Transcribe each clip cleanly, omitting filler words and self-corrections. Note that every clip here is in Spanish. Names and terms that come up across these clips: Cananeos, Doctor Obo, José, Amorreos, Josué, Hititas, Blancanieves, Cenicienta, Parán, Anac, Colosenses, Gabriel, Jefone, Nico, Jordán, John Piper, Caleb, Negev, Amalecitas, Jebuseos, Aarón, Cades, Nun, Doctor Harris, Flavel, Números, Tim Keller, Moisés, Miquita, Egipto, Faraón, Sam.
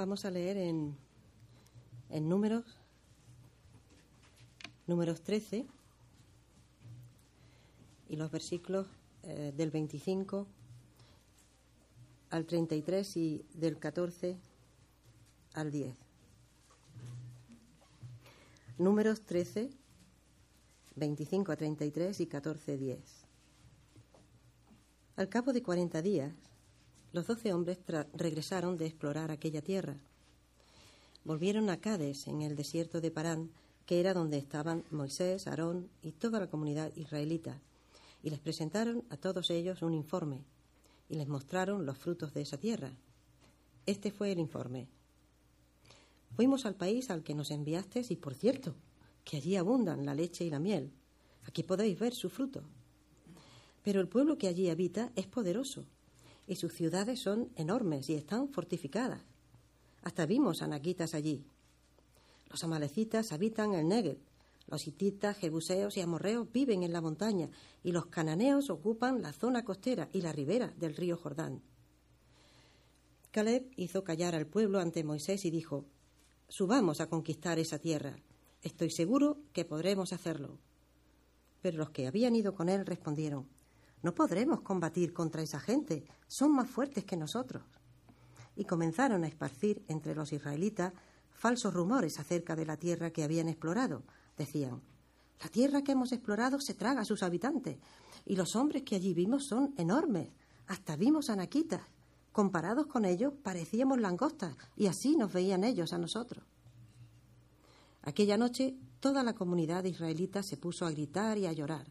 Vamos a leer en Números 13 y los versículos del 25 al 33 y del 14 al 10. Números 13, 25 a 33 y 14 a 10. Al cabo de 40 días, los 12 hombres regresaron de explorar aquella tierra. Volvieron a Cades, en el desierto de Parán, que era donde estaban Moisés, Aarón y toda la comunidad israelita, y les presentaron a todos ellos un informe, y les mostraron los frutos de esa tierra. Este fue el informe. Fuimos al país al que nos enviaste, y por cierto, que allí abundan la leche y la miel. Aquí podéis ver su fruto. Pero el pueblo que allí habita es poderoso, y sus ciudades son enormes y están fortificadas. Hasta vimos anaquitas allí. Los amalecitas habitan el Negev. Los hititas, jebuseos y amorreos viven en la montaña, y los cananeos ocupan la zona costera y la ribera del río Jordán. Caleb hizo callar al pueblo ante Moisés y dijo: «Subamos a conquistar esa tierra. Estoy seguro que podremos hacerlo». Pero los que habían ido con él respondieron: «No podremos combatir contra esa gente, son más fuertes que nosotros». Y comenzaron a esparcir entre los israelitas falsos rumores acerca de la tierra que habían explorado. Decían: «La tierra que hemos explorado se traga a sus habitantes, y los hombres que allí vimos son enormes, hasta vimos anaquitas. Comparados con ellos parecíamos langostas, y así nos veían ellos a nosotros». Aquella noche toda la comunidad israelita se puso a gritar y a llorar.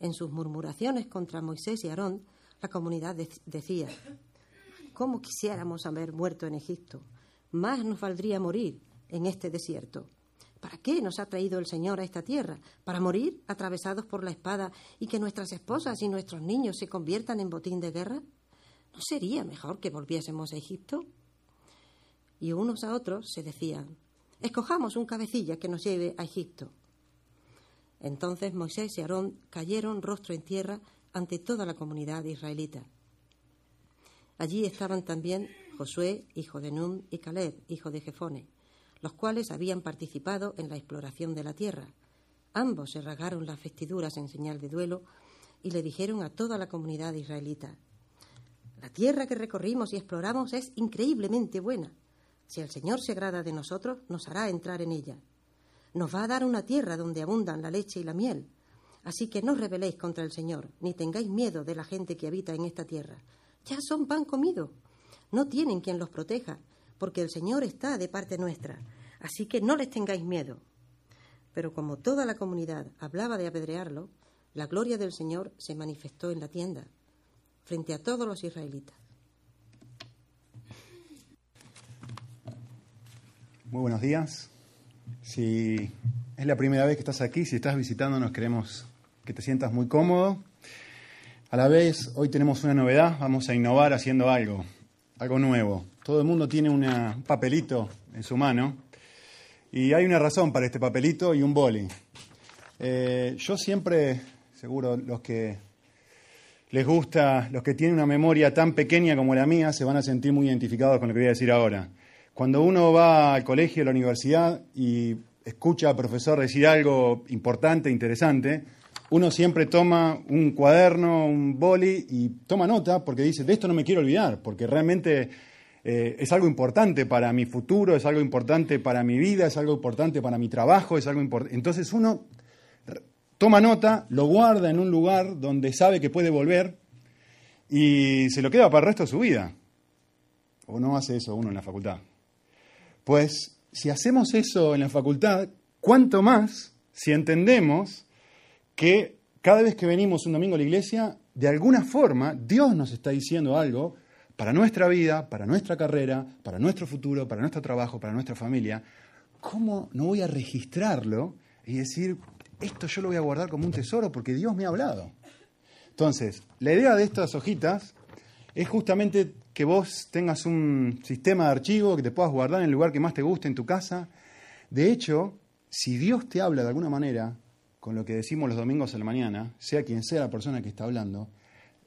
En sus murmuraciones contra Moisés y Aarón, la comunidad decía: «¿Cómo quisiéramos haber muerto en Egipto? Más nos valdría morir en este desierto. ¿Para qué nos ha traído el Señor a esta tierra? ¿Para morir atravesados por la espada y que nuestras esposas y nuestros niños se conviertan en botín de guerra? ¿No sería mejor que volviésemos a Egipto?». Y unos a otros se decían: «Escojamos un cabecilla que nos lleve a Egipto». Entonces Moisés y Aarón cayeron rostro en tierra ante toda la comunidad israelita. Allí estaban también Josué, hijo de Nun, y Caleb, hijo de Jefone, los cuales habían participado en la exploración de la tierra. Ambos se rasgaron las vestiduras en señal de duelo y le dijeron a toda la comunidad israelita: «La tierra que recorrimos y exploramos es increíblemente buena. Si el Señor se agrada de nosotros, nos hará entrar en ella. Nos va a dar una tierra donde abundan la leche y la miel. Así que no os rebeléis contra el Señor, ni tengáis miedo de la gente que habita en esta tierra. Ya son pan comido. No tienen quien los proteja, porque el Señor está de parte nuestra. Así que no les tengáis miedo». Pero como toda la comunidad hablaba de apedrearlo, la gloria del Señor se manifestó en la tienda, frente a todos los israelitas. Muy buenos días. Si es la primera vez que estás aquí, si estás visitándonos, queremos que te sientas muy cómodo. A la vez, hoy tenemos una novedad, vamos a innovar haciendo algo nuevo. Todo el mundo tiene un papelito en su mano y hay una razón para este papelito y un boli. Yo siempre, seguro los que les gusta, los que tienen una memoria tan pequeña como la mía, se van a sentir muy identificados con lo que voy a decir ahora. Cuando uno va al colegio, a la universidad y escucha al profesor decir algo importante, interesante, uno siempre toma un cuaderno, un boli y toma nota porque dice: de esto no me quiero olvidar, porque realmente es algo importante para mi futuro, es algo importante para mi vida, es algo importante para mi trabajo, es algo importante. Entonces uno toma nota, lo guarda en un lugar donde sabe que puede volver y se lo queda para el resto de su vida. O no hace eso uno en la facultad. Pues si hacemos eso en la facultad, cuánto más si entendemos que cada vez que venimos un domingo a la iglesia, de alguna forma Dios nos está diciendo algo para nuestra vida, para nuestra carrera, para nuestro futuro, para nuestro trabajo, para nuestra familia. ¿Cómo no voy a registrarlo y decir: esto yo lo voy a guardar como un tesoro porque Dios me ha hablado? Entonces, la idea de estas hojitas es justamente que vos tengas un sistema de archivo que te puedas guardar en el lugar que más te guste, en tu casa. De hecho, si Dios te habla de alguna manera, con lo que decimos los domingos a la mañana, sea quien sea la persona que está hablando,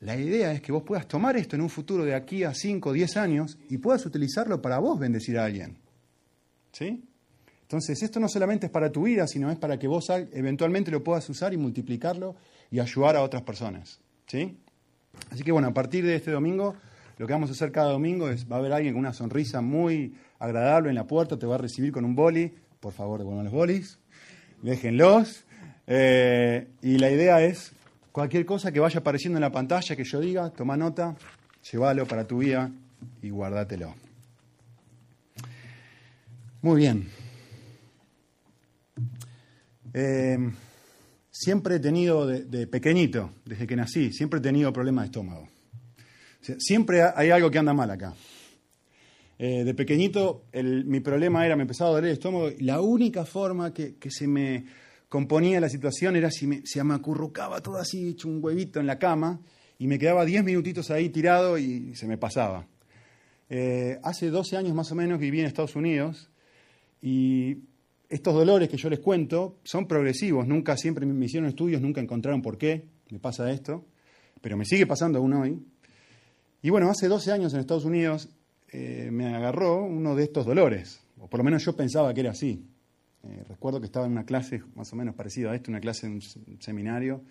La idea es que vos puedas tomar esto en un futuro de aquí a 5 o 10 años y puedas utilizarlo para vos bendecir a alguien. ¿Sí? Entonces, esto no solamente es para tu vida, sino es para que vos eventualmente lo puedas usar y multiplicarlo y ayudar a otras personas. ¿Sí? Así que, bueno, a partir de este domingo, lo que vamos a hacer cada domingo es, va a haber alguien con una sonrisa muy agradable en la puerta, te va a recibir con un boli. Por favor, devuelvan los bolis. Déjenlos. Y la idea es, cualquier cosa que vaya apareciendo en la pantalla que yo diga, toma nota, llévalo para tu vida y guárdatelo. Muy bien. Siempre he tenido, de pequeñito, desde que nací, siempre he tenido problemas de estómago. O sea, siempre hay algo que anda mal acá. De pequeñito, mi problema era, me empezaba a doler el estómago, y la única forma que se me componía la situación era si me acurrucaba todo así, hecho un huevito en la cama, y me quedaba 10 minutitos ahí tirado y se me pasaba. Hace 12 años más o menos viví en Estados Unidos, y estos dolores que yo les cuento son progresivos, nunca siempre me hicieron estudios, nunca encontraron por qué me pasa esto, pero me sigue pasando aún hoy. Y bueno, hace 12 años en Estados Unidos me agarró uno de estos dolores, o por lo menos yo pensaba que era así. Recuerdo que estaba en una clase más o menos parecida a esto, una clase en un seminario,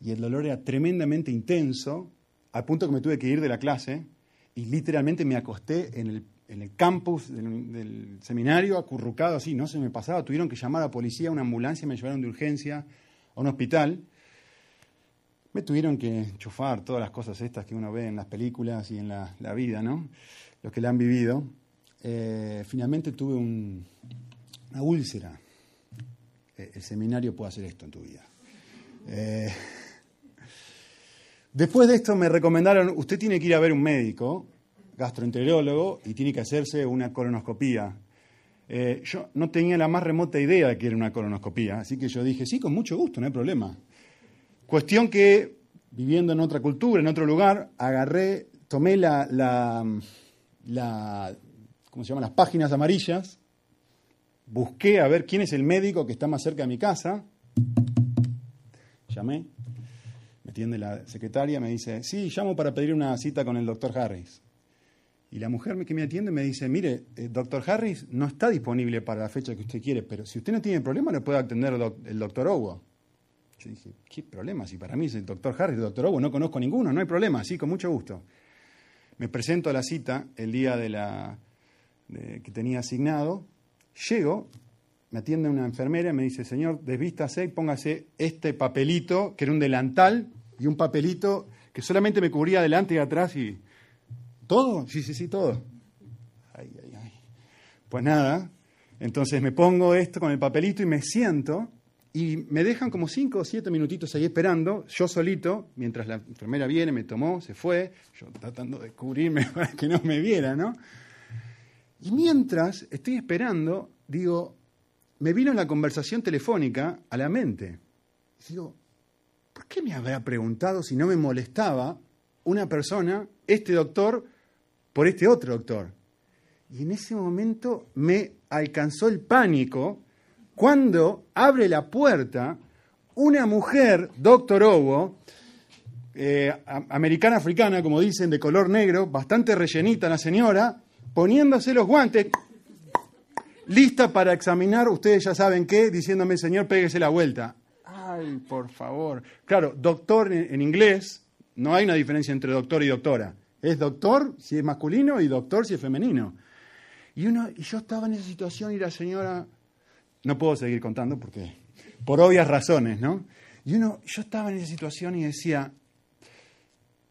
y el dolor era tremendamente intenso, al punto que me tuve que ir de la clase, y literalmente me acosté en el campus del seminario, acurrucado así, no se me pasaba, tuvieron que llamar a la policía, a una ambulancia, me llevaron de urgencia a un hospital, me tuvieron que enchufar todas las cosas estas que uno ve en las películas y en la vida, ¿no? Los que la han vivido. Finalmente tuve una úlcera. El seminario puede hacer esto en tu vida. Después de esto me recomendaron, usted tiene que ir a ver un médico, gastroenterólogo, y tiene que hacerse una colonoscopía. Yo no tenía la más remota idea de que era una colonoscopía, así que yo dije, sí, con mucho gusto, no hay problema. Cuestión que, viviendo en otra cultura, en otro lugar, tomé ¿cómo se llama? Las páginas amarillas. Busqué a ver quién es el médico que está más cerca de mi casa. Llamé, me atiende la secretaria, me dice, sí, llamo para pedir una cita con el doctor Harris. Y la mujer que me atiende me dice, mire, doctor Harris no está disponible para la fecha que usted quiere, pero si usted no tiene problema, lo puede atender el doctor Obo. Yo dije, ¿qué problema? Si para mí es el doctor Harris, el doctor Obo, no conozco a ninguno, no hay problema, sí, con mucho gusto. Me presento a la cita el día que tenía asignado. Llego, me atiende una enfermera y me dice, señor, desvístase y póngase este papelito, que era un delantal, y un papelito que solamente me cubría adelante y atrás y... ¿Todo? Sí, todo. Ay. Pues nada, entonces me pongo esto con el papelito y me siento, y me dejan como 5 o 7 minutitos ahí esperando, yo solito, mientras la enfermera viene, me tomó, se fue, yo tratando de cubrirme para que no me viera, ¿no? Y mientras estoy esperando, digo, me vino la conversación telefónica a la mente. Y digo, ¿por qué me habrá preguntado si no me molestaba una persona, este doctor, por este otro doctor? Y en ese momento me alcanzó el pánico cuando abre la puerta una mujer, Doctor Obo, americana-africana, como dicen, de color negro, bastante rellenita la señora, poniéndose los guantes, lista para examinar, ustedes ya saben qué, diciéndome, señor, péguese la vuelta. Ay, por favor. Claro, doctor en inglés, no hay una diferencia entre doctor y doctora. Es doctor si es masculino y doctor si es femenino. Y yo estaba en esa situación y la señora... No puedo seguir contando porque por obvias razones, ¿no? Yo estaba en esa situación y decía,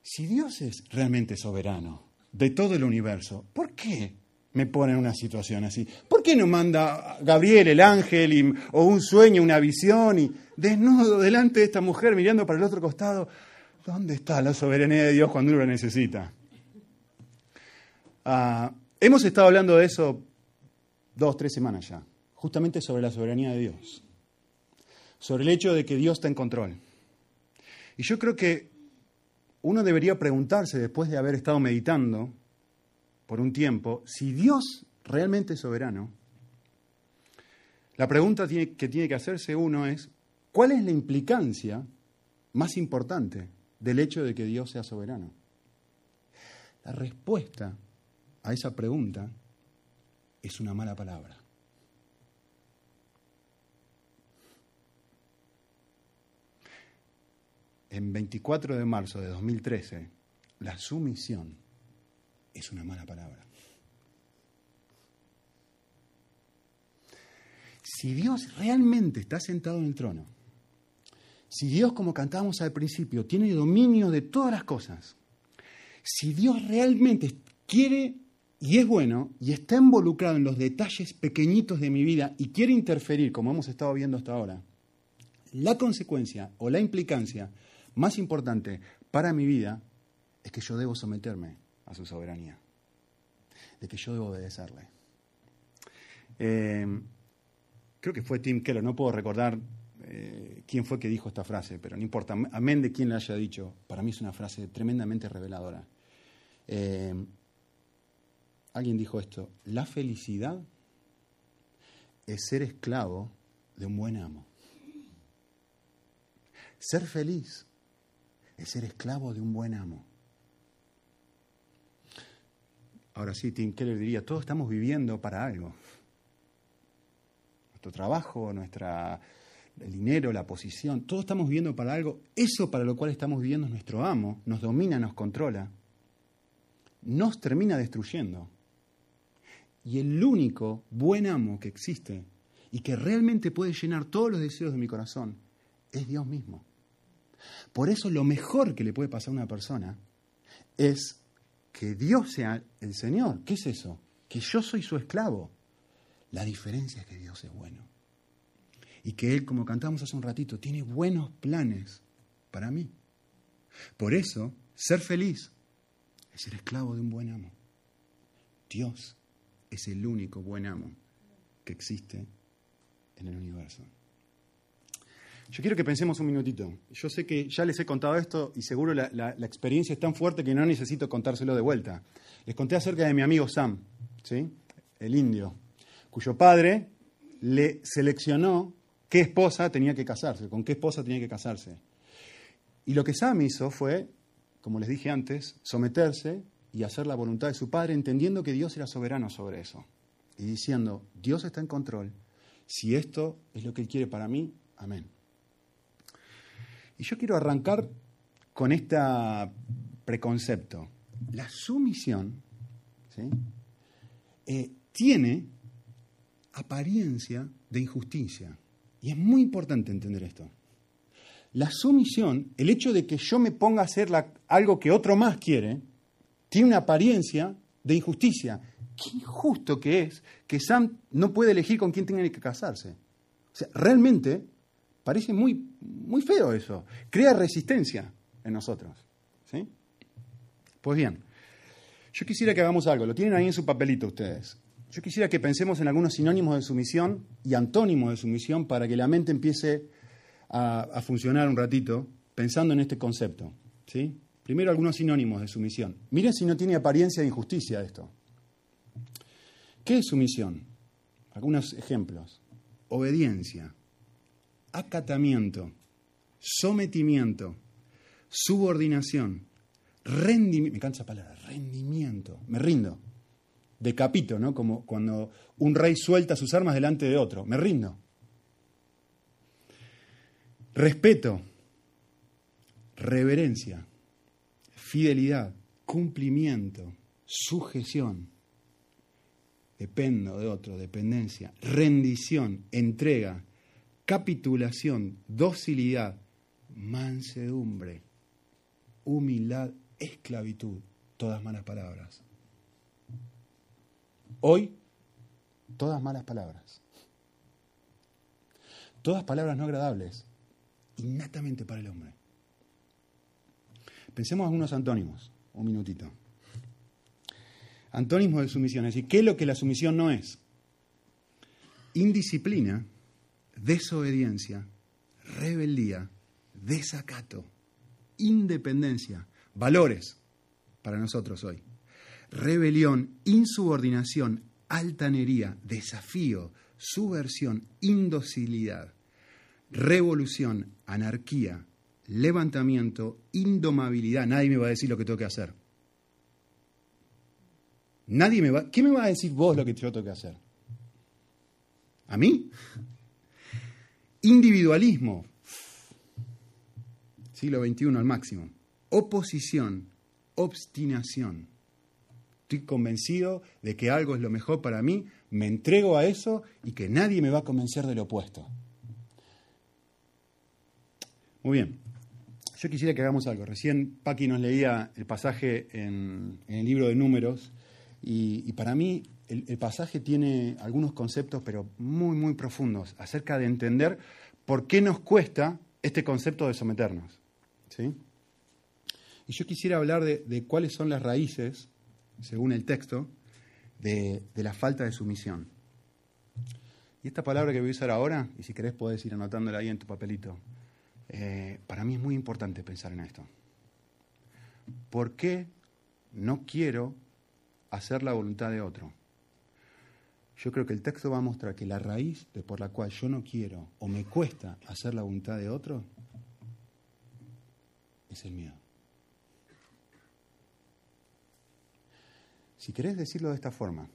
si Dios es realmente soberano de todo el universo, ¿por qué me pone en una situación así? ¿Por qué no manda Gabriel, el ángel, o un sueño, una visión, y desnudo delante de esta mujer mirando para el otro costado? ¿Dónde está la soberanía de Dios cuando uno la necesita? Hemos estado hablando de eso 2 o 3 semanas ya, justamente sobre la soberanía de Dios, sobre el hecho de que Dios está en control. Y yo creo que uno debería preguntarse, después de haber estado meditando por un tiempo, si Dios realmente es soberano. La pregunta que tiene que hacerse uno es, ¿cuál es la implicancia más importante del hecho de que Dios sea soberano? La respuesta a esa pregunta es una mala palabra. En 24 de marzo de 2013, la sumisión es una mala palabra. Si Dios realmente está sentado en el trono, si Dios, como cantábamos al principio, tiene dominio de todas las cosas, si Dios realmente quiere y es bueno y está involucrado en los detalles pequeñitos de mi vida y quiere interferir, como hemos estado viendo hasta ahora, la consecuencia o la implicancia más importante para mi vida es que yo debo someterme a su soberanía, de que yo debo obedecerle. Creo que fue Tim Keller, no puedo recordar quién fue que dijo esta frase, pero no importa, amén de quién la haya dicho, para mí es una frase tremendamente reveladora. Alguien dijo esto: la felicidad es ser esclavo de un buen amo. Ser feliz es ser esclavo de un buen amo. Ahora sí, Tim Keller diría, todos estamos viviendo para algo. Nuestro trabajo, el dinero, la posición, todos estamos viviendo para algo. Eso para lo cual estamos viviendo es nuestro amo, nos domina, nos controla, nos termina destruyendo. Y el único buen amo que existe y que realmente puede llenar todos los deseos de mi corazón es Dios mismo. Por eso lo mejor que le puede pasar a una persona es que Dios sea el Señor. ¿Qué es eso? Que yo soy su esclavo. La diferencia es que Dios es bueno. Y que Él, como cantamos hace un ratito, tiene buenos planes para mí. Por eso, ser feliz es ser esclavo de un buen amo. Dios es el único buen amo que existe en el universo. Yo quiero que pensemos un minutito. Yo sé que ya les he contado esto y seguro la experiencia es tan fuerte que no necesito contárselo de vuelta. Les conté acerca de mi amigo Sam, ¿sí? El indio, cuyo padre le seleccionó qué esposa tenía que casarse, con qué esposa tenía que casarse. Y lo que Sam hizo fue, como les dije antes, someterse y hacer la voluntad de su padre, entendiendo que Dios era soberano sobre eso. Y diciendo, Dios está en control, si esto es lo que Él quiere para mí, amén. Y yo quiero arrancar con este preconcepto. La sumisión, ¿sí? Tiene apariencia de injusticia. Y es muy importante entender esto. La sumisión, el hecho de que yo me ponga a hacer algo que otro más quiere, tiene una apariencia de injusticia. Qué injusto que es que Sam no puede elegir con quién tiene que casarse. O sea, realmente parece muy, muy feo eso. Crea resistencia en nosotros, ¿sí? Pues bien, yo quisiera que hagamos algo. Lo tienen ahí en su papelito ustedes. Yo quisiera que pensemos en algunos sinónimos de sumisión y antónimos de sumisión para que la mente empiece a funcionar un ratito pensando en este concepto, ¿sí? Primero, algunos sinónimos de sumisión. Miren si no tiene apariencia de injusticia esto. ¿Qué es sumisión? Algunos ejemplos. Obediencia, acatamiento, sometimiento, subordinación, rendimiento. Me cansa la palabra, rendimiento. Me rindo. Decapito, ¿no? Como cuando un rey suelta sus armas delante de otro. Me rindo. Respeto, reverencia, fidelidad, cumplimiento, sujeción. Dependo de otro, dependencia, rendición, entrega, capitulación, docilidad, mansedumbre, humildad, esclavitud. Todas malas palabras. Hoy, todas malas palabras. Todas palabras no agradables, innatamente para el hombre. Pensemos en algunos antónimos, un minutito. Antónimos de sumisión, es decir, ¿qué es lo que la sumisión no es? Indisciplina, desobediencia, rebeldía, desacato, independencia, valores para nosotros hoy. Rebelión, insubordinación, altanería, desafío, subversión, indocilidad, revolución, anarquía, levantamiento, indomabilidad. Nadie me va a decir lo que tengo que hacer. Nadie me va... ¿Qué me va a decir vos lo que yo tengo que hacer? ¿A mí? Individualismo. Siglo XXI al máximo. Oposición. Obstinación. Estoy convencido de que algo es lo mejor para mí, me entrego a eso y que nadie me va a convencer de lo opuesto. Muy bien. Yo quisiera que hagamos algo. Recién Paqui nos leía el pasaje en el libro de Números y para mí el pasaje tiene algunos conceptos, pero muy, muy profundos, acerca de entender por qué nos cuesta este concepto de someternos. ¿Sí? Y yo quisiera hablar de cuáles son las raíces, según el texto, de la falta de sumisión. Y esta palabra que voy a usar ahora, y si querés podés ir anotándola ahí en tu papelito, para mí es muy importante pensar en esto. ¿Por qué no quiero hacer la voluntad de otro? Yo creo que el texto va a mostrar que la raíz de por la cual yo no quiero o me cuesta hacer la voluntad de otro es el miedo. Si querés decirlo de esta forma,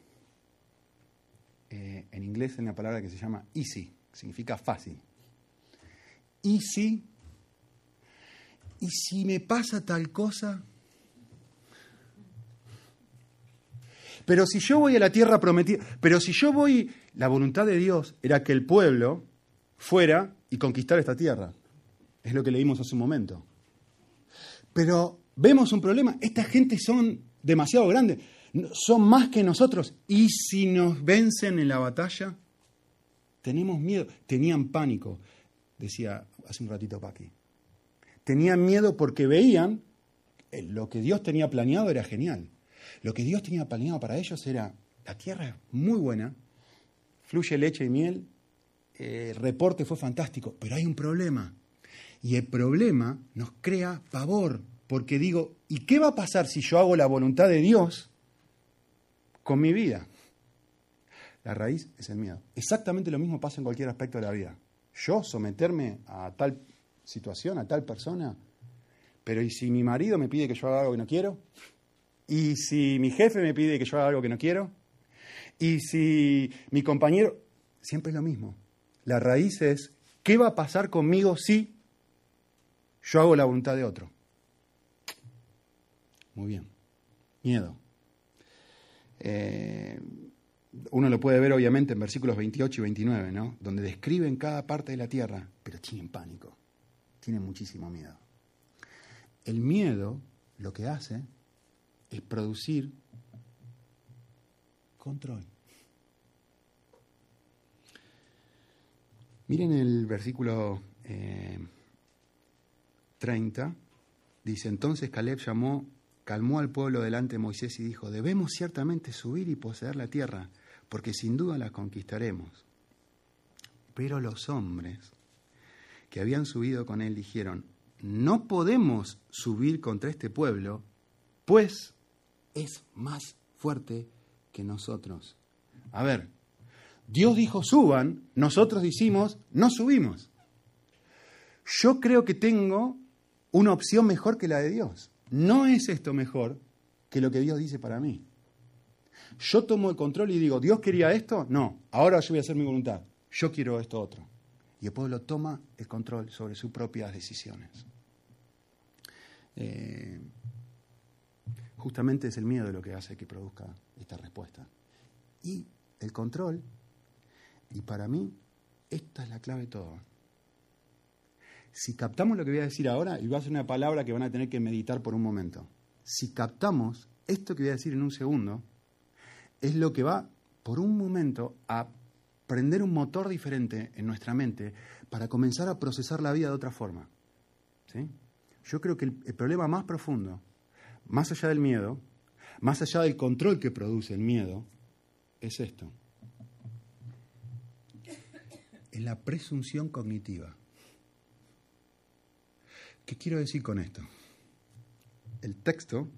en inglés hay una palabra que se llama easy, significa fácil. ¿Y si me pasa tal cosa? Pero si yo voy a la tierra prometida, pero si yo voy, la voluntad de Dios era que el pueblo fuera y conquistara esta tierra. Es lo que leímos hace un momento. Pero vemos un problema, esta gente son demasiado grandes. Son más que nosotros. ¿Y si nos vencen en la batalla? Tenemos miedo. Tenían pánico, decía hace un ratito Paqui. Tenían miedo porque veían lo que Dios tenía planeado era genial. Lo que Dios tenía planeado para ellos era, la tierra es muy buena, fluye leche y miel, el reporte fue fantástico, pero hay un problema. Y el problema nos crea pavor, porque digo, ¿y qué va a pasar si yo hago la voluntad de Dios con mi vida? La raíz es el miedo. Exactamente lo mismo pasa en cualquier aspecto de la vida. Yo someterme a tal situación, a tal persona, pero ¿y si mi marido me pide que yo haga algo que no quiero? ¿Y si mi jefe me pide que yo haga algo que no quiero? ¿Y si mi compañero...? Siempre es lo mismo. La raíz es, ¿qué va a pasar conmigo si yo hago la voluntad de otro? Muy bien. Miedo. Uno lo puede ver obviamente en versículos 28 y 29, ¿no? Donde describen cada parte de la tierra, pero tienen pánico, tienen muchísimo miedo. El miedo lo que hace es producir control. Miren el versículo 30, dice, entonces Caleb calmó al pueblo delante de Moisés y dijo, debemos ciertamente subir y poseer la tierra, porque sin duda la conquistaremos. Pero los hombres que habían subido con él dijeron, no podemos subir contra este pueblo, pues es más fuerte que nosotros. A ver, Dios dijo suban, nosotros decimos no subimos. Yo creo que tengo una opción mejor que la de Dios. No es esto mejor que lo que Dios dice para mí. Yo tomo el control y digo, ¿Dios quería esto? No, ahora yo voy a hacer mi voluntad. Yo quiero esto otro. Y el pueblo toma el control sobre sus propias decisiones. Justamente es el miedo lo que hace que produzca esta respuesta. Y el control, y para mí, esta es la clave de todo. Si captamos lo que voy a decir ahora, y va a ser una palabra que van a tener que meditar por un momento. Si captamos esto que voy a decir en un segundo, es lo que va, por un momento, a prender un motor diferente en nuestra mente para comenzar a procesar la vida de otra forma. ¿Sí? Yo creo que el problema más profundo, más allá del miedo, más allá del control que produce el miedo, es esto. Es la presunción cognitiva. ¿Qué quiero decir con esto? El texto,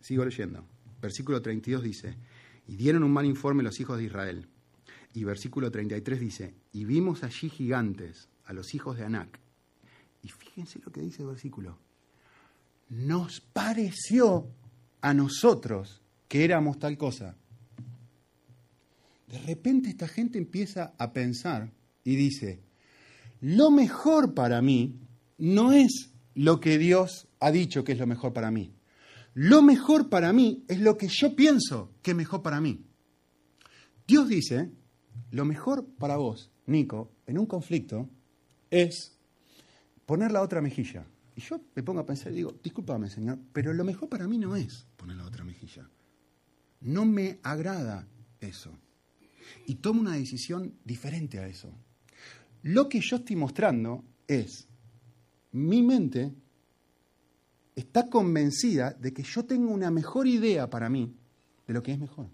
sigo leyendo, versículo 32 dice, y dieron un mal informe los hijos de Israel. Y versículo 33 dice, y vimos allí gigantes, a los hijos de Anac, Y fíjense lo que dice el versículo. Nos pareció a nosotros que éramos tal cosa. De repente esta gente empieza a pensar y dice, lo mejor para mí no es lo que Dios ha dicho que es lo mejor para mí. Lo mejor para mí es lo que yo pienso que es mejor para mí. Dios dice, lo mejor para vos, Nico, en un conflicto, es poner la otra mejilla. Y yo me pongo a pensar y digo, discúlpame, Señor, pero lo mejor para mí no es poner la otra mejilla. No me agrada eso. Y tomo una decisión diferente a eso. Lo que yo estoy mostrando es, mi mente está convencida de que yo tengo una mejor idea para mí de lo que es mejor.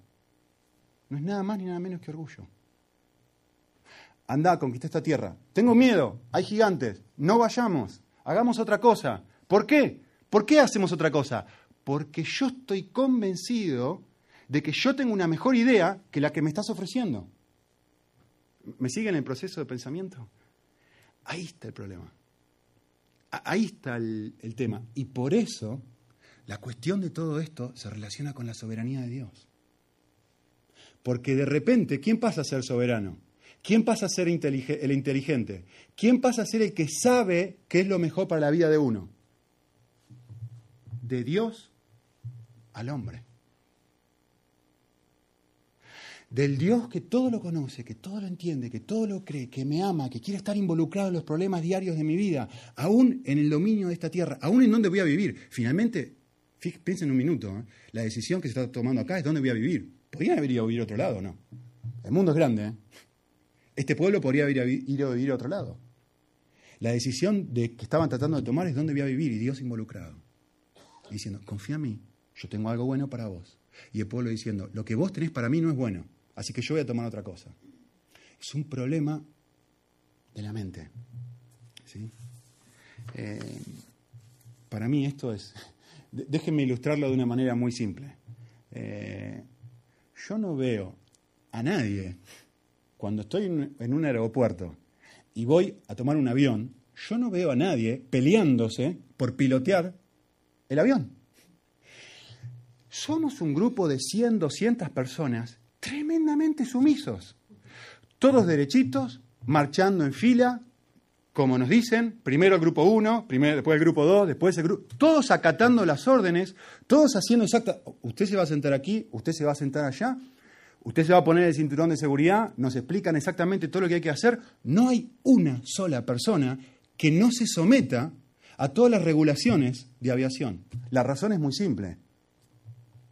No es nada más ni nada menos que orgullo. Andá, conquistá esta tierra. Tengo miedo, hay gigantes, no vayamos, hagamos otra cosa. ¿Por qué? ¿Por qué hacemos otra cosa? Porque yo estoy convencido de que yo tengo una mejor idea que la que me estás ofreciendo. ¿Me siguen el proceso de pensamiento? Ahí está el problema. Ahí está el tema. Y por eso la cuestión de todo esto se relaciona con la soberanía de Dios. Porque de repente, ¿quién pasa a ser soberano? ¿Quién pasa a ser el inteligente? ¿Quién pasa a ser el que sabe qué es lo mejor para la vida de uno? De Dios al hombre. Del Dios que todo lo conoce, que todo lo entiende, que todo lo cree, que me ama, que quiere estar involucrado en los problemas diarios de mi vida, aún en el dominio de esta tierra, aún en dónde voy a vivir. Finalmente, piensen un minuto, la decisión que se está tomando acá es dónde voy a vivir. Podrían haber ido a vivir a otro lado, ¿no? El mundo es grande, ¿eh? Este pueblo podría haber ido a vivir a otro lado. La decisión que estaban tratando de tomar es dónde voy a vivir, y Dios involucrado. Diciendo, confía en mí, yo tengo algo bueno para vos. Y el pueblo diciendo, lo que vos tenés para mí no es bueno, así que yo voy a tomar otra cosa. Es un problema de la mente, ¿sí? Para mí esto es... Déjenme ilustrarlo de una manera muy simple. Yo no veo a nadie... Cuando estoy en un aeropuerto y voy a tomar un avión, yo no veo a nadie peleándose por pilotear el avión. Somos un grupo de 100, 200 personas tremendamente sumisos. Todos derechitos, marchando en fila, como nos dicen, primero el grupo 1, después el grupo 2, después el grupo... Todos acatando las órdenes, todos haciendo exacta... Usted se va a sentar aquí, usted se va a sentar allá... Usted se va a poner el cinturón de seguridad, nos explican exactamente todo lo que hay que hacer. No hay una sola persona que no se someta a todas las regulaciones de aviación. La razón es muy simple.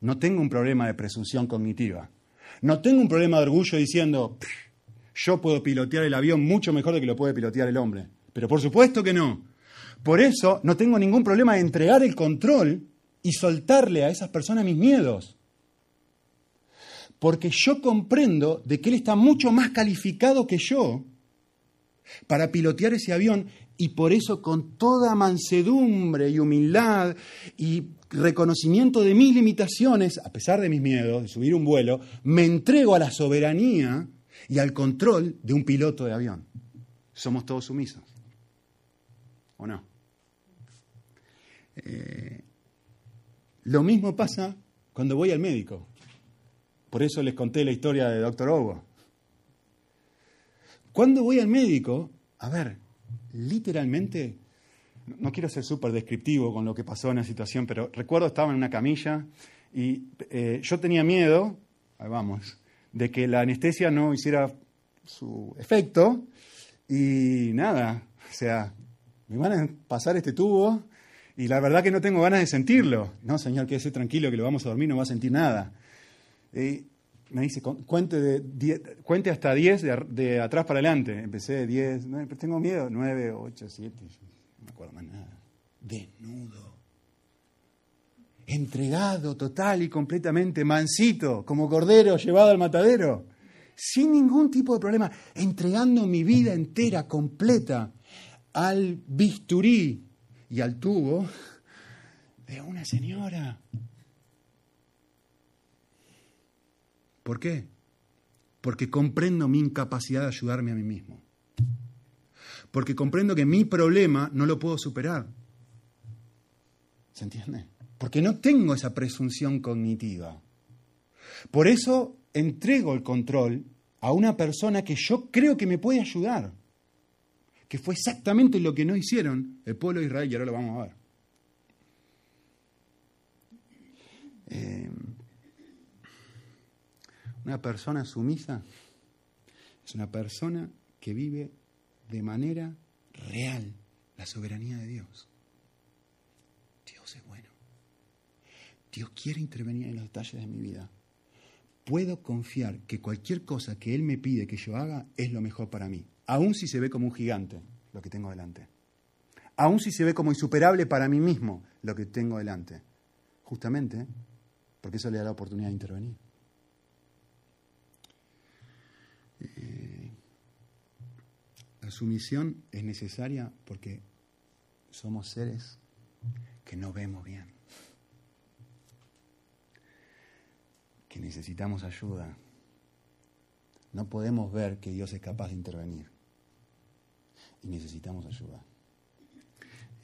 No tengo un problema de presunción cognitiva. No tengo un problema de orgullo diciendo, yo puedo pilotear el avión mucho mejor de que lo puede pilotear el hombre. Pero por supuesto que no. Por eso no tengo ningún problema de entregar el control y soltarle a esas personas mis miedos. Porque yo comprendo de que él está mucho más calificado que yo para pilotear ese avión, y por eso con toda mansedumbre y humildad y reconocimiento de mis limitaciones, a pesar de mis miedos de subir un vuelo, me entrego a la soberanía y al control de un piloto de avión. Somos todos sumisos, ¿o no? Lo mismo pasa cuando voy al médico. Por eso les conté la historia de Doctor Obo. Cuando voy al médico, a ver, literalmente, no quiero ser súper descriptivo con lo que pasó en la situación, pero recuerdo estaba en una camilla y yo tenía miedo, ahí vamos, de que la anestesia no hiciera su efecto y nada, o sea, me van a pasar este tubo y la verdad que no tengo ganas de sentirlo. No, señor, quédese tranquilo que lo vamos a dormir, no va a sentir nada. Y me dice, cuente hasta 10 de atrás para adelante. Empecé de 10, pero tengo miedo. 9, 8, 7, no me acuerdo más nada. Desnudo. Entregado total y completamente, mansito, como cordero llevado al matadero. Sin ningún tipo de problema. Entregando mi vida entera, completa, al bisturí y al tubo de una señora. ¿Por qué? Porque comprendo mi incapacidad de ayudarme a mí mismo. porque comprendo que mi problema no lo puedo superar. ¿Se entiende? Porque no tengo esa presunción cognitiva. Por eso entrego el control a una persona que yo creo que me puede ayudar, que fue exactamente lo que no hicieron el pueblo de Israel, y ahora lo vamos a ver. Una persona sumisa es una persona que vive de manera real la soberanía de Dios. Dios es bueno. Dios quiere intervenir en los detalles de mi vida. Puedo confiar que cualquier cosa que Él me pide que yo haga es lo mejor para mí, aun si se ve como un gigante lo que tengo delante, aun si se ve como insuperable para mí mismo lo que tengo delante, justamente porque eso le da la oportunidad de intervenir. La sumisión es necesaria porque somos seres que no vemos bien, que necesitamos ayuda. No podemos ver que Dios es capaz de intervenir. Y necesitamos ayuda.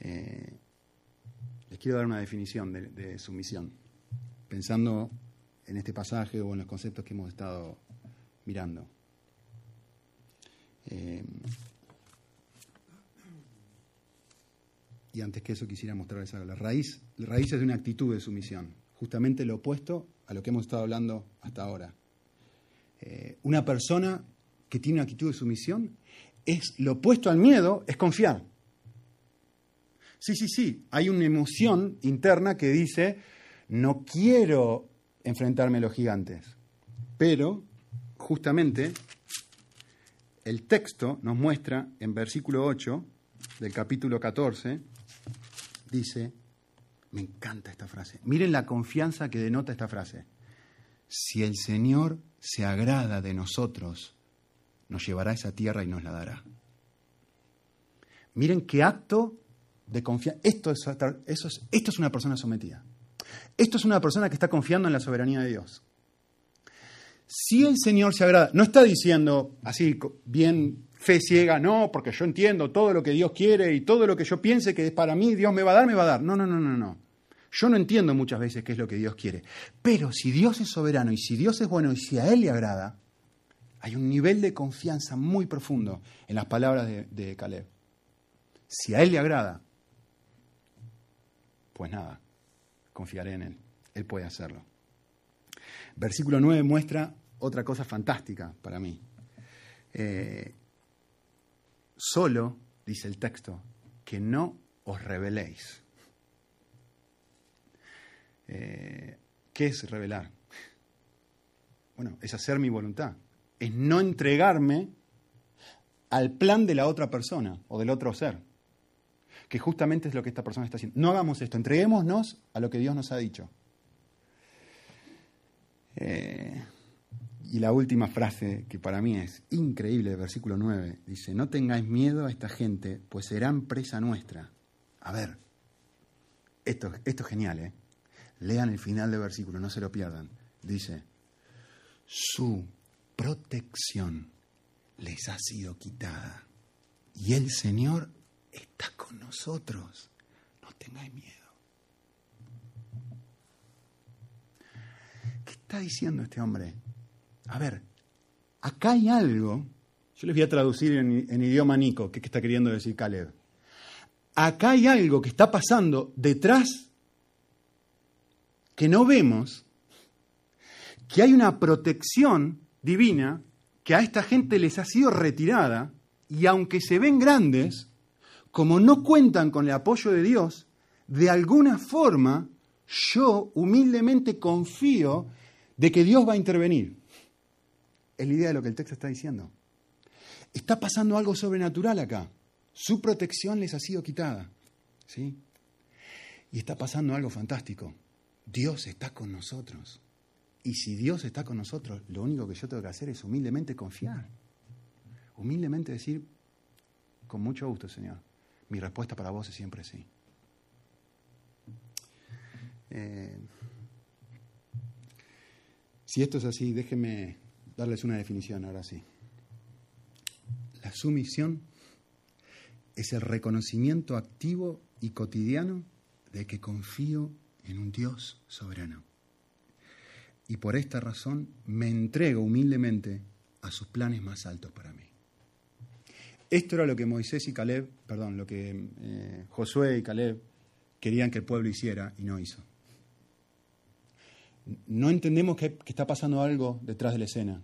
Les quiero dar una definición de sumisión, pensando en este pasaje o en los conceptos que hemos estado mirando. Y antes que eso quisiera mostrarles algo. La raíz es de una actitud de sumisión, justamente lo opuesto a lo que hemos estado hablando hasta ahora. Una persona que tiene una actitud de sumisión es lo opuesto al miedo, es confiar. Sí, hay una emoción interna que dice, no quiero enfrentarme a los gigantes. Pero, justamente, el texto nos muestra en versículo 8 del capítulo 14, dice, me encanta esta frase, miren la confianza que denota esta frase. Si el Señor se agrada de nosotros, nos llevará a esa tierra y nos la dará. Miren qué acto de confianza. Esto es una persona sometida. Esto es una persona que está confiando en la soberanía de Dios. Si el Señor se agrada, no está diciendo así, bien fe ciega, no, porque yo entiendo todo lo que Dios quiere y todo lo que yo piense que es para mí, Dios me va a dar. No. Yo no entiendo muchas veces qué es lo que Dios quiere. Pero si Dios es soberano y si Dios es bueno y si a Él le agrada, hay un nivel de confianza muy profundo en las palabras de Caleb. Si a Él le agrada, pues nada, confiaré en Él. Él puede hacerlo. Versículo 9 muestra otra cosa fantástica para mí. Solo, dice el texto, que no os rebeléis. ¿Qué es rebelar? Bueno, es hacer mi voluntad. Es no entregarme al plan de la otra persona o del otro ser. Que justamente es lo que esta persona está haciendo. No hagamos esto, entreguémonos a lo que Dios nos ha dicho. Y la última frase, que para mí es increíble, del versículo 9, dice, no tengáis miedo a esta gente, pues serán presa nuestra. A ver, esto es genial, ¿eh? Lean el final del versículo, no se lo pierdan. Dice, su protección les ha sido quitada y el Señor está con nosotros. No tengáis miedo. ¿Qué está diciendo este hombre? A ver, acá hay algo, yo les voy a traducir en idioma Nico, que está queriendo decir Caleb. Acá hay algo que está pasando detrás que no vemos, que hay una protección divina que a esta gente les ha sido retirada, y aunque se ven grandes, como no cuentan con el apoyo de Dios, de alguna forma yo humildemente confío de que Dios va a intervenir. Es la idea de lo que el texto está diciendo. Está pasando algo sobrenatural acá. Su protección les ha sido quitada, ¿sí? Y está pasando algo fantástico. Dios está con nosotros. Y si Dios está con nosotros, lo único que yo tengo que hacer es humildemente confiar. Humildemente decir, con mucho gusto, Señor, mi respuesta para vos es siempre sí. Si esto es así, déjenme darles una definición ahora sí. La sumisión es el reconocimiento activo y cotidiano de que confío en un Dios soberano. Y por esta razón me entrego humildemente a sus planes más altos para mí. Esto era lo que Josué y Caleb querían que el pueblo hiciera y no hizo. No entendemos que está pasando algo detrás de la escena.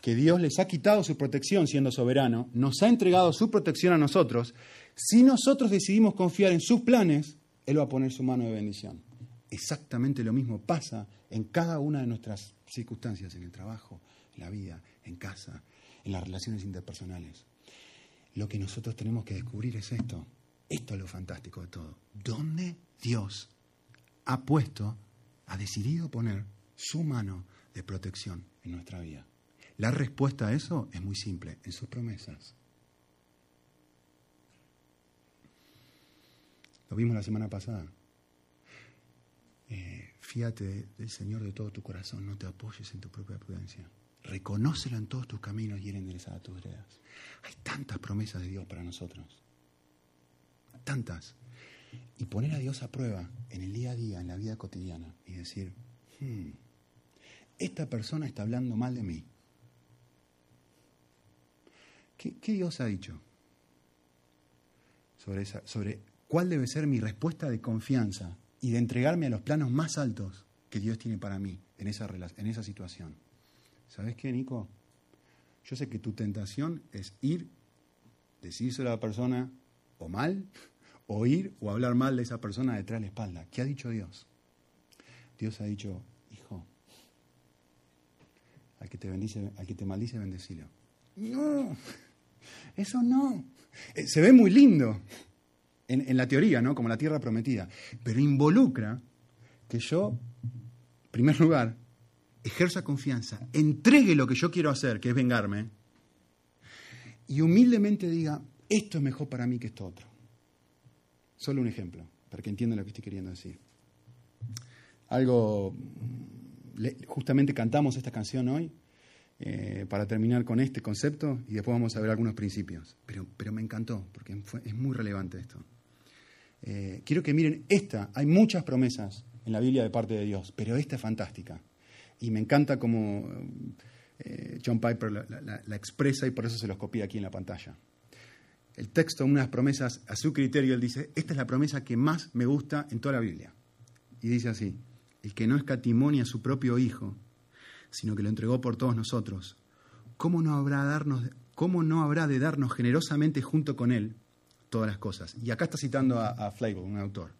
Que Dios les ha quitado su protección siendo soberano, nos ha entregado su protección a nosotros. Si nosotros decidimos confiar en sus planes, Él va a poner su mano de bendición. Exactamente lo mismo pasa en cada una de nuestras circunstancias, en el trabajo, en la vida, en casa, en las relaciones interpersonales. Lo que nosotros tenemos que descubrir es esto. Esto es lo fantástico de todo. ¿Dónde Dios ha decidido poner su mano de protección en nuestra vida? La respuesta a eso es muy simple, en sus promesas. Lo vimos la semana pasada. Fíate del Señor de todo tu corazón, no te apoyes en tu propia prudencia. Reconócelo en todos tus caminos y Él enderezará tus veredas. Hay tantas promesas de Dios para nosotros. Tantas. Y poner a Dios a prueba en el día a día, en la vida cotidiana, y decir, esta persona está hablando mal de mí. ¿Qué Dios ha dicho sobre cuál debe ser mi respuesta de confianza y de entregarme a los planos más altos que Dios tiene para mí en esa situación? ¿Sabes qué, Nico? Yo sé que tu tentación es decirse a la persona o mal, o ir o hablar mal de esa persona detrás de la espalda. ¿Qué ha dicho Dios? Dios ha dicho, hijo, al que te maldice, bendecilo. No, eso no. Se ve muy lindo en la teoría, ¿no? Como la tierra prometida. Pero involucra que yo, en primer lugar, ejerza confianza, entregue lo que yo quiero hacer, que es vengarme, y humildemente diga, esto es mejor para mí que esto otro. Solo un ejemplo, para que entiendan lo que estoy queriendo decir. Justamente cantamos esta canción hoy, para terminar con este concepto, y después vamos a ver algunos principios. Pero me encantó, porque es muy relevante esto. Quiero que miren esta. Hay muchas promesas en la Biblia de parte de Dios, pero esta es fantástica. Y me encanta cómo John Piper la expresa, y por eso se los copié aquí en la pantalla. El texto, unas promesas a su criterio, él dice, esta es la promesa que más me gusta en toda la Biblia. Y dice así, el que no escatimonia a su propio hijo, sino que lo entregó por todos nosotros, ¿cómo no habrá de darnos generosamente junto con él todas las cosas? Y acá está citando a Flavel, un autor.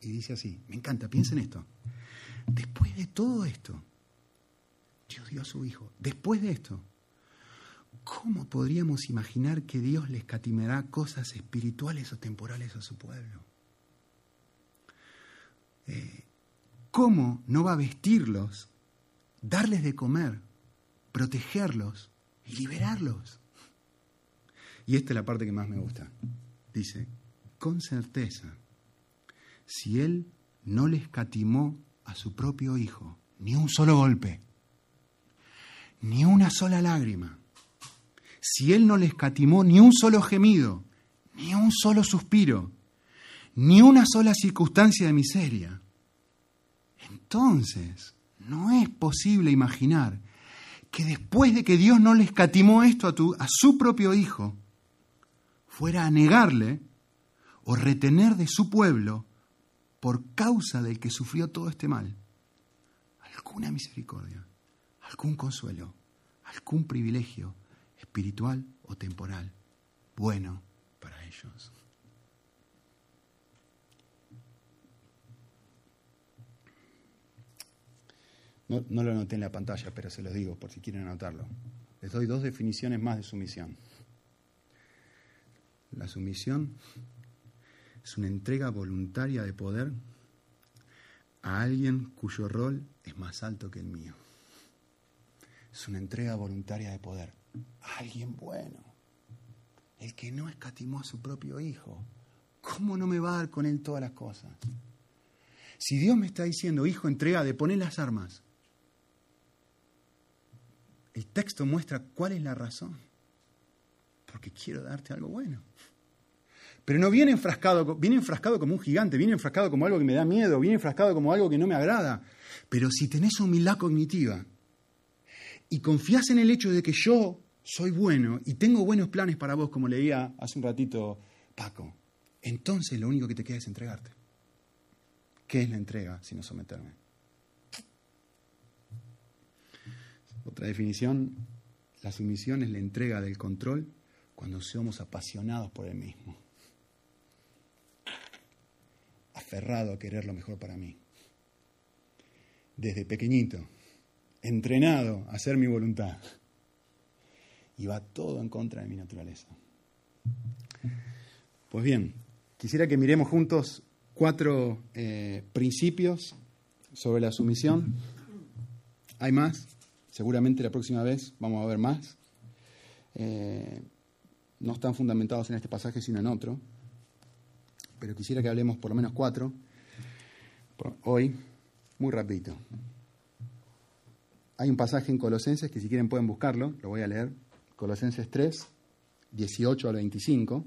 Y dice así, me encanta, piensen esto. Después de todo esto, Dios dio a su hijo. Después de esto, ¿cómo podríamos imaginar que Dios le escatimará cosas espirituales o temporales a su pueblo? ¿Cómo no va a vestirlos, darles de comer, protegerlos y liberarlos? Y esta es la parte que más me gusta. Dice, con certeza, si Él no le escatimó a su propio hijo, ni un solo golpe, ni una sola lágrima, si Él no le escatimó ni un solo gemido, ni un solo suspiro, ni una sola circunstancia de miseria, entonces no es posible imaginar que después de que Dios no le escatimó esto a su propio hijo, fuera a negarle o retener de su pueblo, por causa del que sufrió todo este mal, alguna misericordia, algún consuelo, algún privilegio espiritual o temporal bueno para ellos. No lo anoté en la pantalla, pero se los digo por si quieren anotarlo. Les doy dos definiciones más de sumisión. La sumisión es una entrega voluntaria de poder a alguien cuyo rol es más alto que el mío. Es una entrega voluntaria de poder a alguien bueno. El que no escatimó a su propio hijo, ¿cómo no me va a dar con él todas las cosas? Si Dios me está diciendo, hijo, entrega, deponé las armas. El texto muestra cuál es la razón. Porque quiero darte algo bueno. Pero no viene enfrascado como un gigante, viene enfrascado como algo que me da miedo, viene enfrascado como algo que no me agrada. Pero si tenés humildad cognitiva y confías en el hecho de que yo soy bueno y tengo buenos planes para vos, como leía hace un ratito Paco, entonces lo único que te queda es entregarte. ¿Qué es la entrega sino someterme? Otra definición, la sumisión es la entrega del control cuando somos apasionados por el mismo. Aferrado a querer lo mejor para mí. Desde pequeñito, entrenado a hacer mi voluntad. Y va todo en contra de mi naturaleza. Pues bien, quisiera que miremos juntos 4 principios sobre la sumisión. Hay más, seguramente la próxima vez vamos a ver más. No están fundamentados en este pasaje, sino en otro. Pero quisiera que hablemos por lo menos 4 hoy, muy rapidito. Hay un pasaje en Colosenses que si quieren pueden buscarlo, lo voy a leer. Colosenses 3, 18 al 25,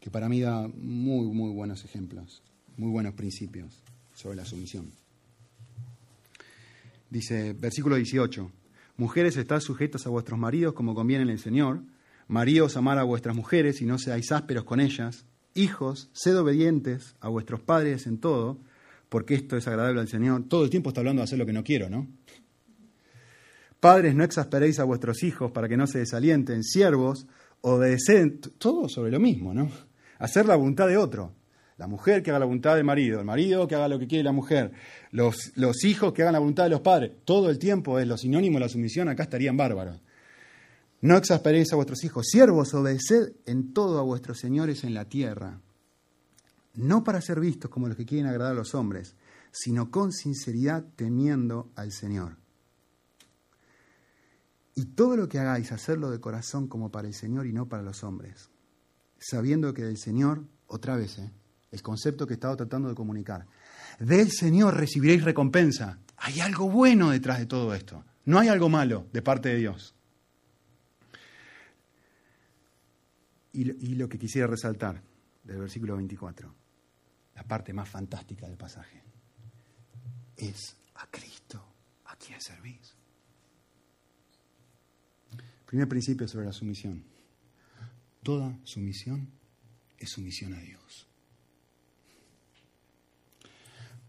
que para mí da muy, muy buenos ejemplos, muy buenos principios sobre la sumisión. Dice, versículo 18, «Mujeres, estad sujetas a vuestros maridos como conviene en el Señor. Maridos, amad a vuestras mujeres y no seáis ásperos con ellas. Hijos, sed obedientes a vuestros padres en todo, porque esto es agradable al Señor». Todo el tiempo está hablando de hacer lo que no quiero, ¿no? «Padres, no exasperéis a vuestros hijos para que no se desalienten. Siervos, obedeced». Todo sobre lo mismo, ¿no? Hacer la voluntad de otro. La mujer que haga la voluntad del marido, el marido que haga lo que quiere la mujer, los hijos que hagan la voluntad de los padres. Todo el tiempo es lo sinónimo de la sumisión, acá estarían bárbaros. «No exasperéis a vuestros hijos. Siervos, obedeced en todo a vuestros señores en la tierra, no para ser vistos como los que quieren agradar a los hombres, sino con sinceridad temiendo al Señor. Y todo lo que hagáis, hacedlo de corazón como para el Señor y no para los hombres, sabiendo que del Señor», otra vez, el concepto que he estado tratando de comunicar, «del Señor recibiréis recompensa». Hay algo bueno detrás de todo esto. No hay algo malo de parte de Dios. Y lo que quisiera resaltar del versículo 24, la parte más fantástica del pasaje, es a Cristo a quien servís. Primer principio sobre la sumisión. Toda sumisión es sumisión a Dios.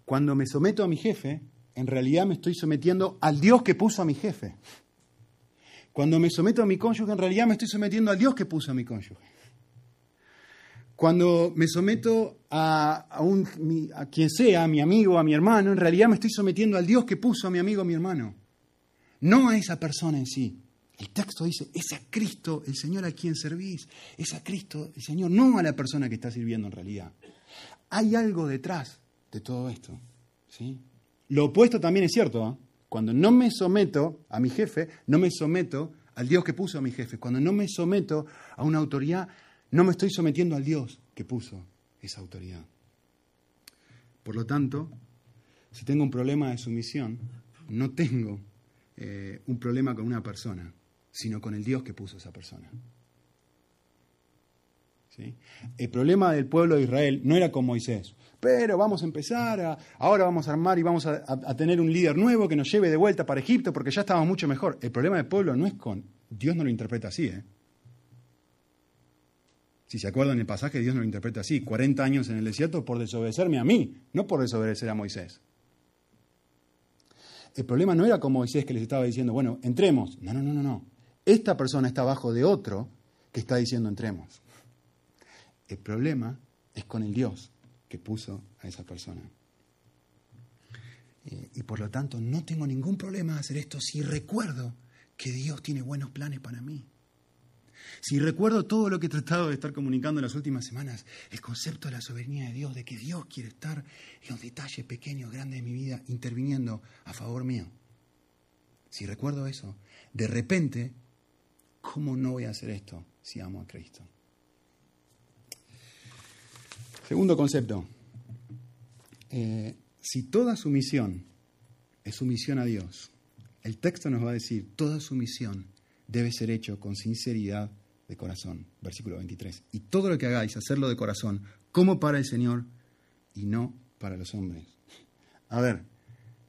Cuando me someto a mi jefe, en realidad me estoy sometiendo al Dios que puso a mi jefe. Cuando me someto a mi cónyuge, en realidad me estoy sometiendo al Dios que puso a mi cónyuge. Cuando me someto a quien sea, a mi amigo, a mi hermano, en realidad me estoy sometiendo al Dios que puso a mi amigo, a mi hermano. No a esa persona en sí. El texto dice, es a Cristo el Señor a quien servís. Es a Cristo el Señor, no a la persona que está sirviendo en realidad. Hay algo detrás de todo esto, ¿sí? Lo opuesto también es cierto, ¿eh? Cuando no me someto a mi jefe, no me someto al Dios que puso a mi jefe. Cuando no me someto a una autoridad, no me estoy sometiendo al Dios que puso esa autoridad. Por lo tanto, si tengo un problema de sumisión, no tengo un problema con una persona, sino con el Dios que puso esa persona. ¿Sí? El problema del pueblo de Israel no era con Moisés. Pero vamos a empezar, ahora vamos a armar y vamos a tener un líder nuevo que nos lleve de vuelta para Egipto porque ya estábamos mucho mejor. El problema del pueblo no es con... Dios no lo interpreta así, Si se acuerdan el pasaje, Dios no lo interpreta así. 40 años en el desierto por desobedecerme a mí, no por desobedecer a Moisés. El problema no era con Moisés que les estaba diciendo, bueno, entremos. No. Esta persona está abajo de otro que está diciendo entremos. El problema es con el Dios que puso a esa persona. Y por lo tanto no tengo ningún problema de hacer esto si recuerdo que Dios tiene buenos planes para mí. Si recuerdo todo lo que he tratado de estar comunicando en las últimas semanas, el concepto de la soberanía de Dios, de que Dios quiere estar en los detalles pequeños, grandes de mi vida, interviniendo a favor mío. Si recuerdo eso, de repente, ¿cómo no voy a hacer esto si amo a Cristo? Segundo concepto, si toda sumisión es sumisión a Dios, el texto nos va a decir, toda sumisión debe ser hecho con sinceridad de corazón. Versículo 23. Y todo lo que hagáis, hacerlo de corazón, como para el Señor y no para los hombres. A ver,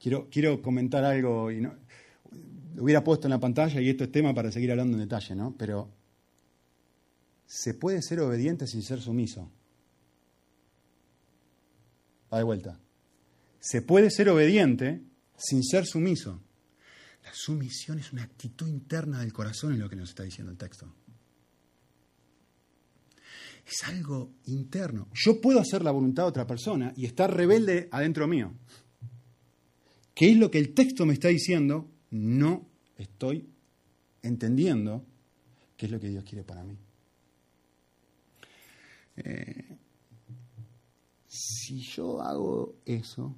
quiero comentar algo. Y no, lo hubiera puesto en la pantalla y esto es tema para seguir hablando en detalle, ¿no? Pero se puede ser obediente sin ser sumiso. Va de vuelta. Se puede ser obediente sin ser sumiso. La sumisión es una actitud interna del corazón, en lo que nos está diciendo el texto. Es algo interno. Yo puedo hacer la voluntad de otra persona y estar rebelde adentro mío. ¿Qué es lo que el texto me está diciendo? No estoy entendiendo qué es lo que Dios quiere para mí. Si yo hago eso,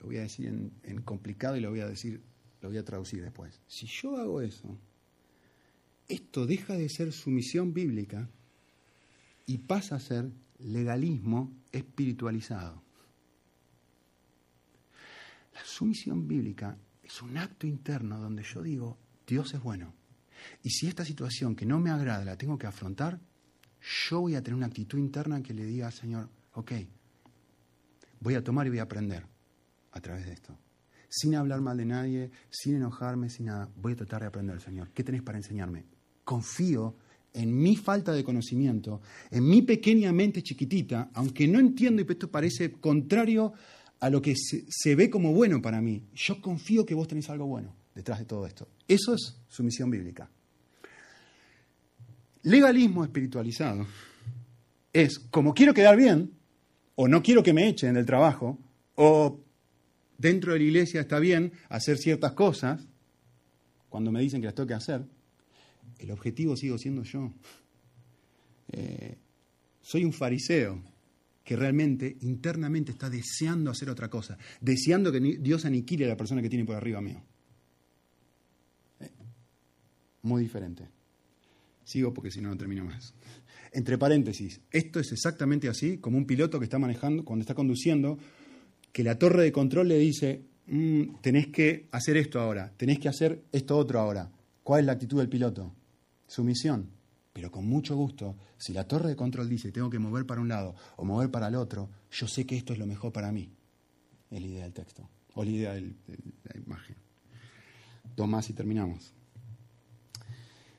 lo voy a decir en complicado y lo voy a traducir después. Si yo hago eso, esto deja de ser sumisión bíblica y pasa a ser legalismo espiritualizado. La sumisión bíblica es un acto interno donde yo digo, Dios es bueno. Y si esta situación que no me agrada la tengo que afrontar, yo voy a tener una actitud interna que le diga al Señor, ok, voy a tomar y voy a aprender a través de esto. Sin hablar mal de nadie, sin enojarme, sin nada. Voy a tratar de aprender, Señor. ¿Qué tenés para enseñarme? Confío en mi falta de conocimiento, en mi pequeña mente chiquitita, aunque no entiendo y esto parece contrario a lo que se ve como bueno para mí. Yo confío que vos tenés algo bueno detrás de todo esto. Eso es sumisión bíblica. Legalismo espiritualizado es como quiero quedar bien, o no quiero que me echen del trabajo, o dentro de la iglesia está bien hacer ciertas cosas cuando me dicen que las tengo que hacer. El objetivo sigo siendo yo. Soy un fariseo que realmente internamente está deseando hacer otra cosa, deseando que Dios aniquile a la persona que tiene por arriba mío. Muy diferente. Sigo porque si no, no termino más. Entre paréntesis, esto es exactamente así como un piloto que está manejando, cuando está conduciendo, que la torre de control le dice, tenés que hacer esto ahora, tenés que hacer esto otro ahora. ¿Cuál es la actitud del piloto? Sumisión. Pero con mucho gusto, si la torre de control dice, tengo que mover para un lado o mover para el otro, yo sé que esto es lo mejor para mí. Es la idea del texto, o la idea de la imagen. Dos más y terminamos.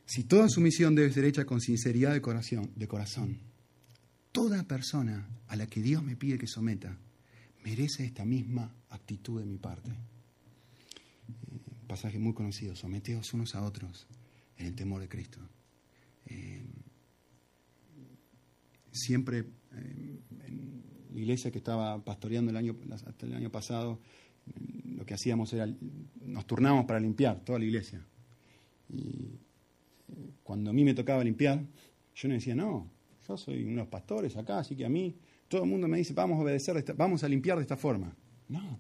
Si toda sumisión debe ser hecha con sinceridad de corazón, toda persona a la que Dios me pide que someta, merece esta misma actitud de mi parte. Pasaje muy conocido, someteos unos a otros en el temor de Cristo. Siempre en la iglesia que estaba pastoreando hasta el año pasado, lo que hacíamos era, nos turnábamos para limpiar toda la iglesia. Y cuando a mí me tocaba limpiar, yo no decía, no, yo soy unos pastores acá, así que a mí... Todo el mundo me dice, vamos a obedecer, vamos a limpiar de esta forma. No.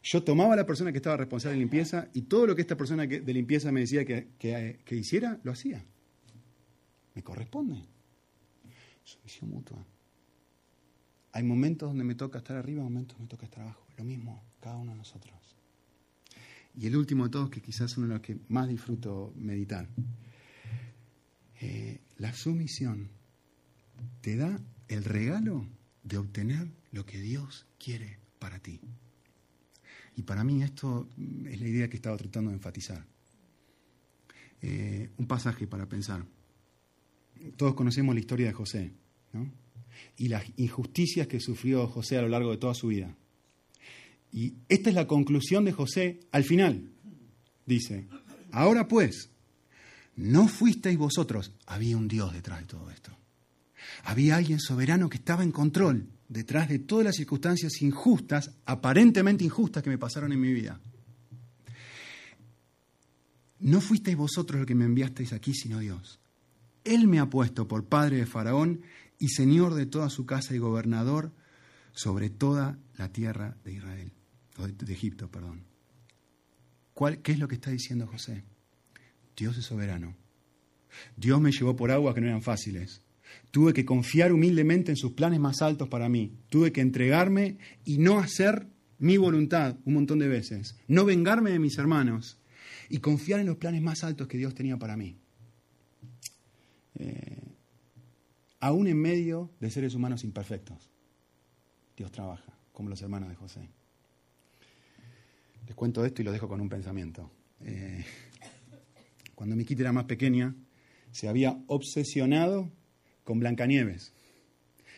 Yo tomaba a la persona que estaba responsable de limpieza y todo lo que esta persona de limpieza me decía que hiciera, lo hacía. Me corresponde. Sumisión mutua. Hay momentos donde me toca estar arriba, momentos donde me toca estar abajo. Lo mismo, cada uno de nosotros. Y el último de todos, que quizás uno de los que más disfruto meditar. La sumisión te da el regalo de obtener lo que Dios quiere para ti. Y para mí esto es la idea que estaba tratando de enfatizar. Un pasaje para pensar. Todos conocemos la historia de José, ¿no? Y las injusticias que sufrió José a lo largo de toda su vida. Y esta es la conclusión de José al final. Dice, ahora pues, no fuisteis vosotros. Había un Dios detrás de todo esto. Había alguien soberano que estaba en control detrás de todas las circunstancias injustas, aparentemente injustas, que me pasaron en mi vida. No fuisteis vosotros los que me enviasteis aquí, sino Dios. Él me ha puesto por padre de Faraón y señor de toda su casa y gobernador sobre toda la tierra de Israel, de Egipto, perdón. ¿Qué es lo que está diciendo José? Dios es soberano. Dios me llevó por aguas que no eran fáciles. Tuve que confiar humildemente en sus planes más altos para mí. Tuve que entregarme y no hacer mi voluntad un montón de veces. No vengarme de mis hermanos y confiar en los planes más altos que Dios tenía para mí. Aún en medio de seres humanos imperfectos, Dios trabaja, como los hermanos de José. Les cuento esto y los dejo con un pensamiento. Cuando Miquita era más pequeña, se había obsesionado con Blancanieves.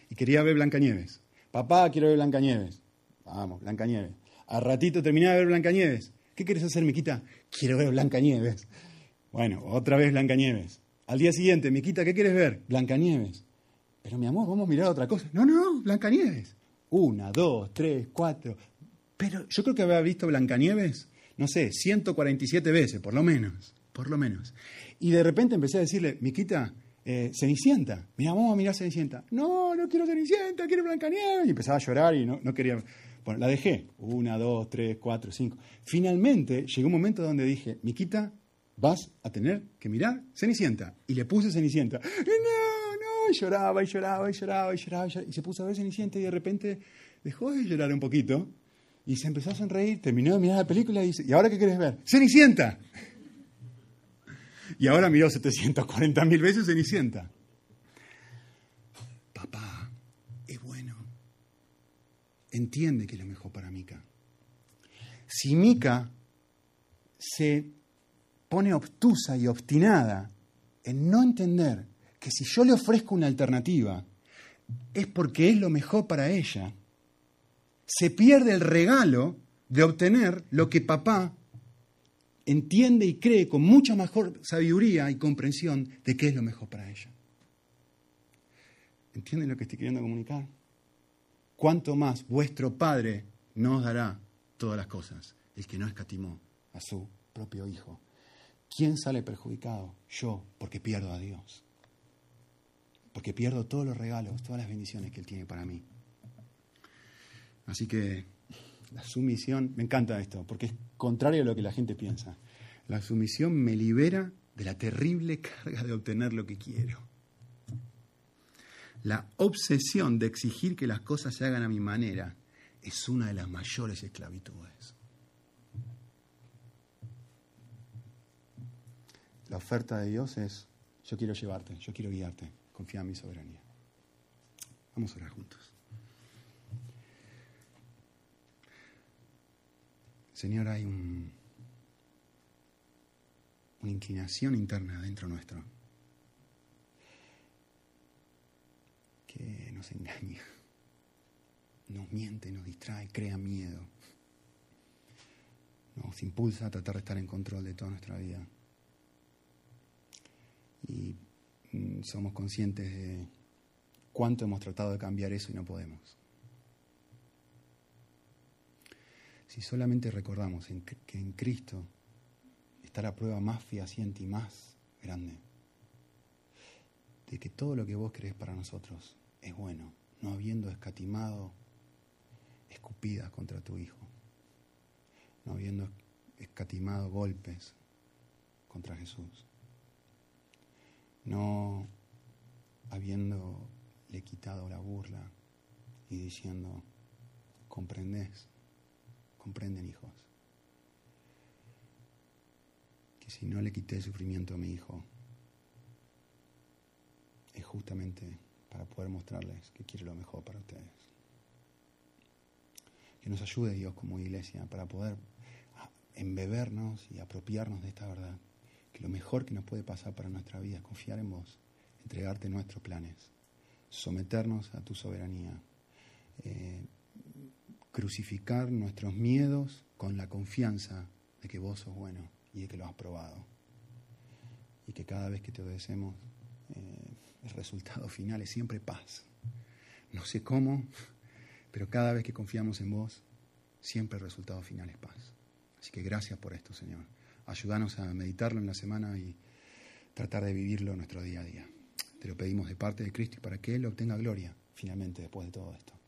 Y quería ver Blancanieves. Papá, quiero ver Blancanieves. Vamos, Blancanieves. A ratito terminaba de ver Blancanieves. ¿Qué querés hacer, Miquita? Quiero ver Blancanieves. Bueno, otra vez Blancanieves. Al día siguiente, Miquita, ¿qué quieres ver? Blancanieves. Pero mi amor, vamos a mirar otra cosa. No, no, no, Blancanieves. 1, 2, 3, 4. Pero yo creo que había visto Blancanieves, no sé, 147 veces, por lo menos. Y de repente empecé a decirle, Miquita, Cenicienta. Mirá, vamos a mirar Cenicienta. No, no quiero Cenicienta, quiero Blancanieves. Y empezaba a llorar y no quería. Bueno, la dejé. 1, 2, 3, 4, 5. Finalmente llegó un momento donde dije, Miquita, vas a tener que mirar Cenicienta. Y le puse Cenicienta. Y lloraba, y lloraba. Y se puso a ver Cenicienta y de repente dejó de llorar un poquito. Y se empezó a sonreír, terminó de mirar la película y dice, ¿y ahora qué querés ver? ¡Cenicienta! Y ahora miró 740.000 veces Cenicienta. Papá, es bueno. Entiende que es lo mejor para Mica. Si Mica se pone obtusa y obstinada en no entender que si yo le ofrezco una alternativa es porque es lo mejor para ella, se pierde el regalo de obtener lo que papá entiende y cree con mucha mejor sabiduría y comprensión de qué es lo mejor para ella. ¿Entienden lo que estoy queriendo comunicar? ¿Cuánto más vuestro Padre nos dará todas las cosas? El que no escatimó a su propio Hijo. ¿Quién sale perjudicado? Yo, porque pierdo a Dios. Porque pierdo todos los regalos, todas las bendiciones que Él tiene para mí. Así que la sumisión, me encanta esto, porque es contrario a lo que la gente piensa. La sumisión me libera de la terrible carga de obtener lo que quiero. La obsesión de exigir que las cosas se hagan a mi manera es una de las mayores esclavitudes. La oferta de Dios es, yo quiero llevarte, yo quiero guiarte, confía en mi soberanía. Vamos a orar juntos. Señor, hay una inclinación interna dentro nuestro que nos engaña, nos miente, nos distrae, crea miedo, nos impulsa a tratar de estar en control de toda nuestra vida. Y somos conscientes de cuánto hemos tratado de cambiar eso y no podemos. Si solamente recordamos que en Cristo está la prueba más fehaciente y más grande de que todo lo que vos querés para nosotros es bueno, no habiendo escatimado escupidas contra tu Hijo, no habiendo escatimado golpes contra Jesús, no habiéndole quitado la burla y diciendo, comprenden hijos, que si no le quité el sufrimiento a mi Hijo, es justamente para poder mostrarles que quiero lo mejor para ustedes. Que nos ayude Dios como iglesia para poder embebernos y apropiarnos de esta verdad. Que lo mejor que nos puede pasar para nuestra vida es confiar en vos, entregarte nuestros planes, someternos a tu soberanía, crucificar nuestros miedos con la confianza de que vos sos bueno y de que lo has probado. Y que cada vez que te obedecemos, el resultado final es siempre paz. No sé cómo, pero cada vez que confiamos en vos, siempre el resultado final es paz. Así que gracias por esto, Señor. Ayúdanos a meditarlo en la semana y tratar de vivirlo en nuestro día a día. Te lo pedimos de parte de Cristo y para que Él obtenga gloria finalmente después de todo esto.